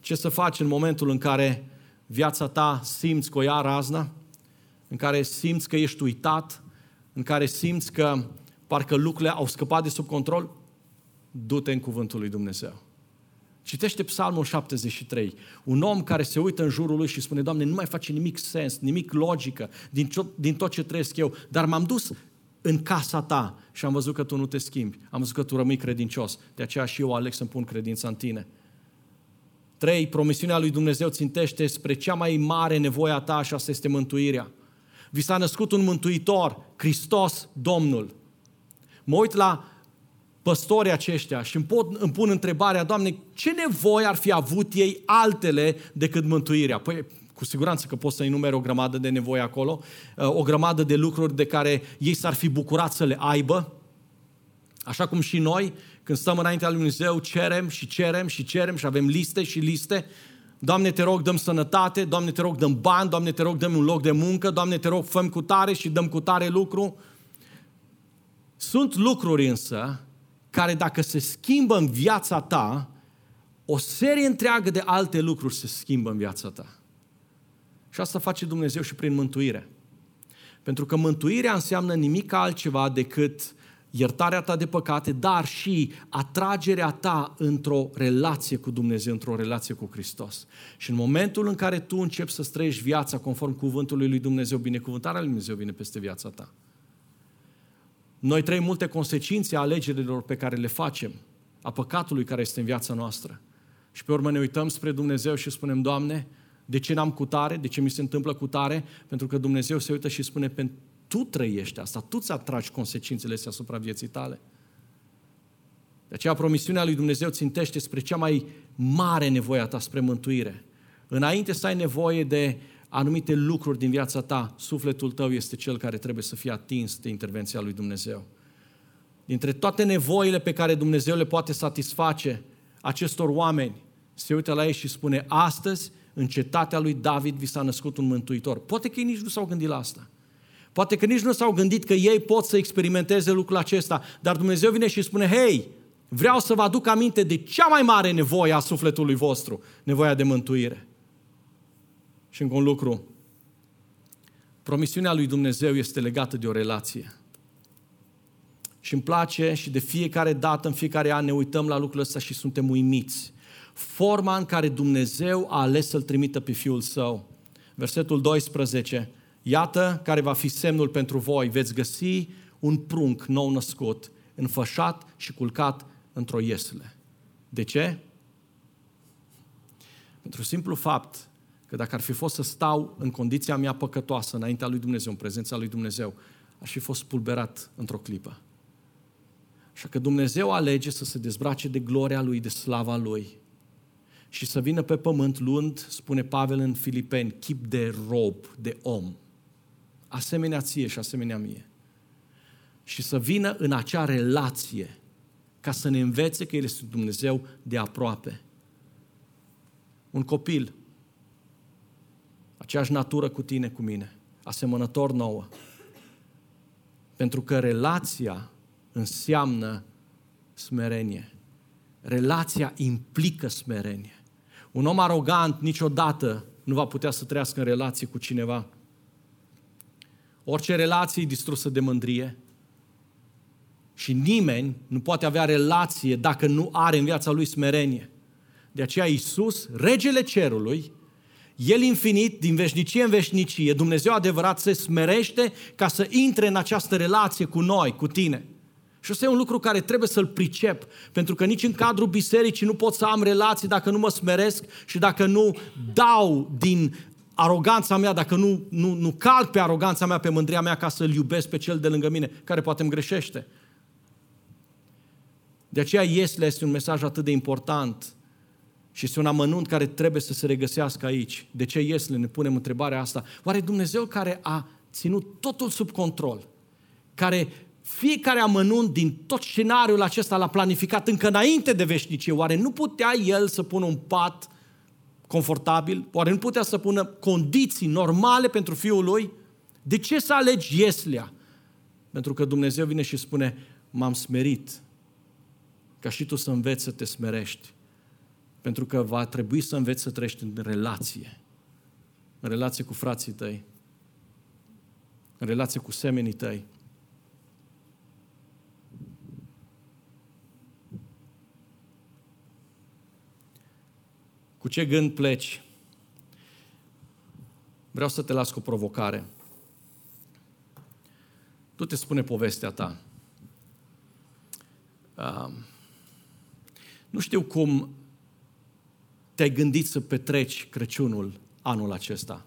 Ce să faci în momentul în care viața ta simți că o ia razna, în care simți că ești uitat, în care simți că parcă lucrurile au scăpat de sub control? Du-te în cuvântul lui Dumnezeu. Citește Psalmul șaptezeci și trei. Un om care se uită în jurul lui și spune, Doamne, nu mai face nimic sens, nimic logică din, ce, din tot ce trăiesc eu, dar m-am dus în casa ta și am văzut că tu nu te schimbi, am văzut că tu rămâi credincios, de aceea și eu aleg să-mi pun credința în tine. Trei, promisiunea lui Dumnezeu țintește spre cea mai mare nevoie a ta și asta este mântuirea. Vi s-a născut un mântuitor, Hristos Domnul. Mă uit la păstorii aceștia și îmi, pot, îmi pun întrebarea, Doamne, ce nevoie ar fi avut ei altele decât mântuirea? Păi, cu siguranță că poți să enumeri o grămadă de nevoi acolo, o grămadă de lucruri de care ei s-ar fi bucurat să le aibă. Așa cum și noi, când stăm înaintea lui Dumnezeu, cerem și cerem și cerem și avem liste și liste. Doamne, te rog, dăm sănătate, Doamne, te rog, dăm bani, Doamne, te rog, dăm un loc de muncă, Doamne, te rog, fă-mi cutare și dăm cutare lucru. Sunt lucruri însă care dacă se schimbă în viața ta, o serie întreagă de alte lucruri se schimbă în viața ta. Și asta face Dumnezeu și prin mântuire. Pentru că mântuirea înseamnă nimic altceva decât iertarea ta de păcate, dar și atragerea ta într-o relație cu Dumnezeu, într-o relație cu Hristos. Și în momentul în care tu începi să trăiești viața conform cuvântului lui Dumnezeu, binecuvântarea lui Dumnezeu vine peste viața ta. Noi trăim multe consecințe a alegerilor pe care le facem, a păcatului care este în viața noastră. Și pe urmă ne uităm spre Dumnezeu și spunem, Doamne, de ce n-am cutare? De ce mi se întâmplă cutare? Pentru că Dumnezeu se uită și spune, tu trăiești asta, tu îți atragi consecințele astea asupra vieții tale. De aceea promisiunea lui Dumnezeu țintește spre cea mai mare nevoie a ta, spre mântuire. Înainte să ai nevoie de anumite lucruri din viața ta, sufletul tău este cel care trebuie să fie atins de intervenția lui Dumnezeu. Dintre toate nevoile pe care Dumnezeu le poate satisface acestor oameni, se uită la ei și spune, astăzi, în cetatea lui David, vi s-a născut un mântuitor. Poate că ei nici nu s-au gândit la asta. Poate că nici nu s-au gândit că ei pot să experimenteze lucrul acesta. Dar Dumnezeu vine și spune, hei, vreau să vă aduc aminte de cea mai mare nevoie a sufletului vostru, nevoia de mântuire. Și încă un lucru, promisiunea lui Dumnezeu este legată de o relație. Și îmi place și de fiecare dată, în fiecare an ne uităm la lucrul ăsta și suntem uimiți. Forma în care Dumnezeu a ales să-L trimită pe Fiul Său. Versetul doisprezece, iată care va fi semnul pentru voi, veți găsi un prunc nou născut, înfășat și culcat într-o iesle. De ce? Pentru simplu fapt că dacă ar fi fost să stau în condiția mea păcătoasă înaintea lui Dumnezeu, în prezența lui Dumnezeu, aș fi fost spulberat într-o clipă. Așa că Dumnezeu alege să se dezbrace de gloria Lui, de slava Lui și să vină pe pământ luând, spune Pavel în Filipeni, chip de rob, de om, asemenea ție și asemenea mie. Și să vină în acea relație ca să ne învețe că El este Dumnezeu de aproape. Un copil, aceeași natură cu tine, cu mine, asemănător nouă. Pentru că relația înseamnă smerenie. Relația implică smerenie. Un om arogant niciodată nu va putea să trăiască în relație cu cineva. Orice relație e distrusă de mândrie și nimeni nu poate avea relație dacă nu are în viața lui smerenie. De aceea Iisus, regele cerului, El infinit, din veșnicie în veșnicie, Dumnezeu adevărat se smerește ca să intre în această relație cu noi, cu tine. Și ăsta e un lucru care trebuie să-l pricep, pentru că nici în cadrul bisericii nu pot să am relații dacă nu mă smeresc și dacă nu dau din aroganța mea, dacă nu, nu, nu calc pe aroganța mea, pe mândria mea, ca să-l iubesc pe cel de lângă mine, care poate îmi greșește. De aceea Iesle este un mesaj atât de important și este un amănunt care trebuie să se regăsească aici. De ce Iesle? Ne punem întrebarea asta. Oare Dumnezeu care a ținut totul sub control, care fiecare amănunt din tot scenariul acesta l-a planificat încă înainte de veșnicie, oare nu putea El să pună un pat confortabil? Oare nu putea să pună condiții normale pentru Fiul Lui? De ce să alegi ieslea? Pentru că Dumnezeu vine și spune, m-am smerit, ca și tu să înveți să te smerești. Pentru că va trebui să înveți să trăiești în relație. În relație cu frații tăi. În relație cu semenii tăi. Cu ce gând pleci? Vreau să te las cu o provocare. Tu te spune povestea ta. Uh, nu știu cum te-ai gândit să petreci Crăciunul anul acesta.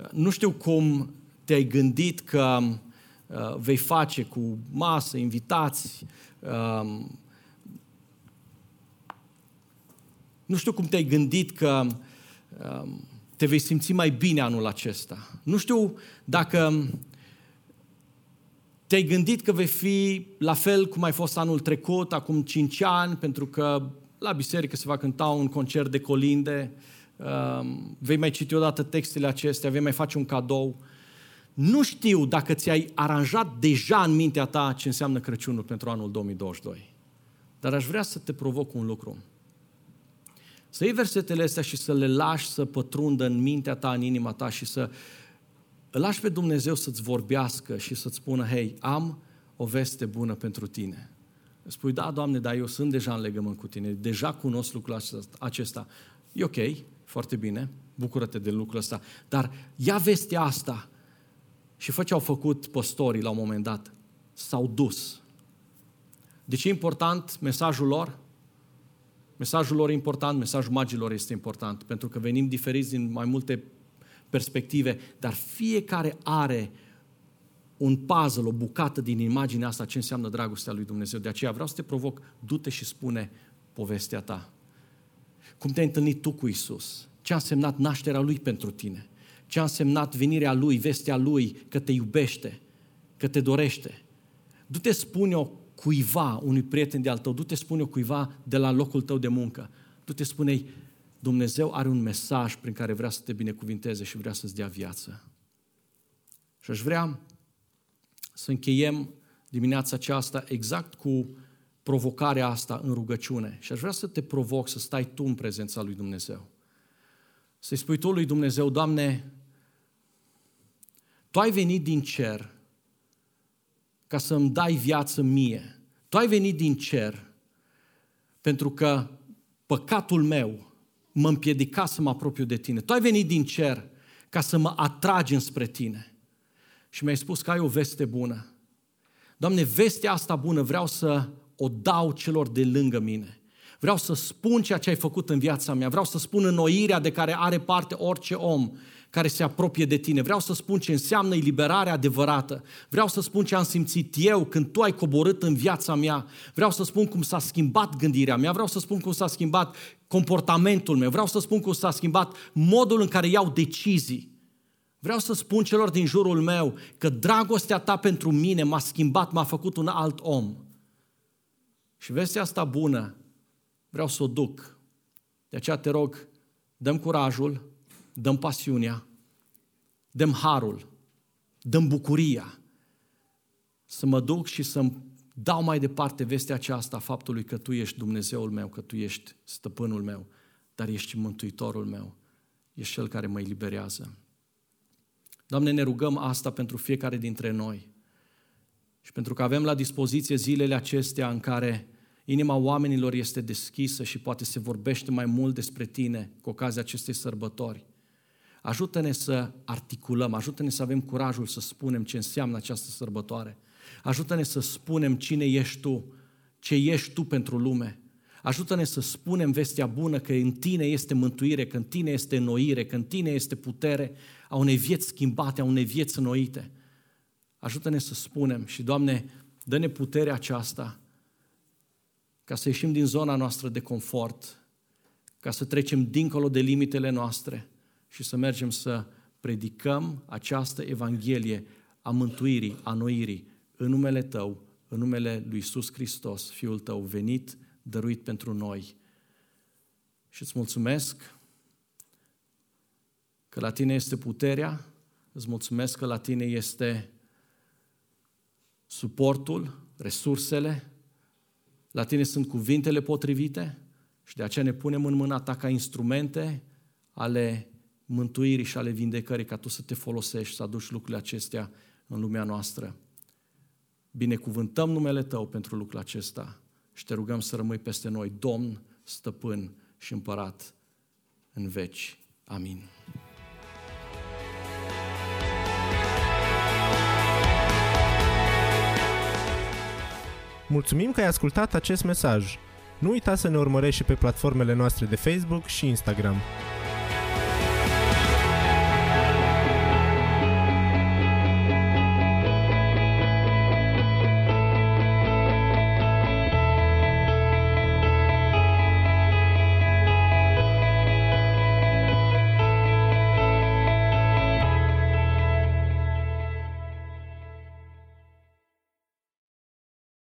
Uh, nu știu cum te-ai gândit că uh, vei face cu masă, invitați, uh, Nu știu cum te-ai gândit că te vei simți mai bine anul acesta. Nu știu dacă te-ai gândit că vei fi la fel cum ai fost anul trecut, acum cinci ani, pentru că la biserică se va cânta un concert de colinde, vei mai citi odată textele acestea, vei mai face un cadou. Nu știu dacă ți-ai aranjat deja în mintea ta ce înseamnă Crăciunul pentru anul două mii douăzeci și doi. Dar aș vrea să te provoc un lucru. Să iei versetele astea și să le lași să pătrundă în mintea ta, în inima ta și să îl lași pe Dumnezeu să-ți vorbească și să-ți spună, hei, am o veste bună pentru tine. Spui, da, Doamne, dar eu sunt deja în legământ cu tine, deja cunosc lucrul acesta. E ok, foarte bine, bucură-te de lucrul ăsta, dar ia vestea asta. Și fă ce au făcut păstorii la un moment dat. S-au dus. De ce e important mesajul lor? Mesajul lor e important, mesajul magilor este important, pentru că venim diferiți din mai multe perspective, dar fiecare are un puzzle, o bucată din imaginea asta, ce înseamnă dragostea lui Dumnezeu. De aceea vreau să te provoc, du-te și spune povestea ta. Cum te-ai întâlnit tu cu Iisus? Ce a însemnat nașterea Lui pentru tine? Ce a însemnat venirea Lui, vestea Lui, că te iubește, că te dorește? Du-te, spune-o cuiva, unui prieten de-al tău, du-te, spune-o cuiva de la locul tău de muncă. Du-te, spune-i, Dumnezeu are un mesaj prin care vrea să te binecuvinteze și vrea să-ți dea viață. Și aș vrea să încheiem dimineața aceasta exact cu provocarea asta în rugăciune. Și aș vrea să te provoc să stai tu în prezența lui Dumnezeu. Să-i spui tu lui Dumnezeu, Doamne, Tu ai venit din cer ca să-mi dai viață mie. Tu ai venit din cer pentru că păcatul meu mă împiedica să mă apropiu de Tine. Tu ai venit din cer ca să mă atragi înspre Tine. Și mi-ai spus că ai o veste bună. Doamne, vestea asta bună vreau să o dau celor de lângă mine. Vreau să spun ceea ce ai făcut în viața mea. Vreau să spun înnoirea de care are parte orice om care se apropie de tine. Vreau să spun ce înseamnă eliberarea adevărată. Vreau să spun ce am simțit eu când tu ai coborât în viața mea. Vreau să spun cum s-a schimbat gândirea mea. Vreau să spun cum s-a schimbat comportamentul meu. Vreau să spun cum s-a schimbat modul în care iau decizii. Vreau să spun celor din jurul meu că dragostea ta pentru mine m-a schimbat, m-a făcut un alt om. Și vestea asta bună vreau să o duc. De aceea te rog, dăm curajul, dăm pasiunea, dăm harul, dăm bucuria să mă duc și să-mi dau mai departe vestea aceasta faptului că Tu ești Dumnezeul meu, că Tu ești stăpânul meu, dar ești și Mântuitorul meu, ești Cel care mă eliberează. Doamne, ne rugăm asta pentru fiecare dintre noi și pentru că avem la dispoziție zilele acestea în care inima oamenilor este deschisă și poate se vorbește mai mult despre Tine cu ocazia acestei sărbători. Ajută-ne să articulăm, ajută-ne să avem curajul să spunem ce înseamnă această sărbătoare. Ajută-ne să spunem cine ești Tu, ce ești Tu pentru lume. Ajută-ne să spunem vestea bună că în Tine este mântuire, că în Tine este înnoire, că în Tine este putere a unei vieți schimbate, a unei vieți înnoite. Ajută-ne să spunem și, Doamne, dă-ne puterea aceasta ca să ieșim din zona noastră de confort, ca să trecem dincolo de limitele noastre și să mergem să predicăm această Evanghelie a mântuirii, a noirii, în numele Tău, în numele lui Iisus Hristos, Fiul Tău, venit, dăruit pentru noi. Și îți mulțumesc că la Tine este puterea, îți mulțumesc că la Tine este suportul, resursele, la Tine sunt cuvintele potrivite și de aceea ne punem în mâna Ta ca instrumente ale mântuirii și ale vindecării, ca Tu să te folosești, să aduci lucrurile acestea în lumea noastră. Binecuvântăm numele Tău pentru lucrul acesta și Te rugăm să rămâi peste noi, Domn, Stăpân și Împărat în veci. Amin. Mulțumim că ai ascultat acest mesaj. Nu uita să ne urmărești și pe platformele noastre de Facebook și Instagram.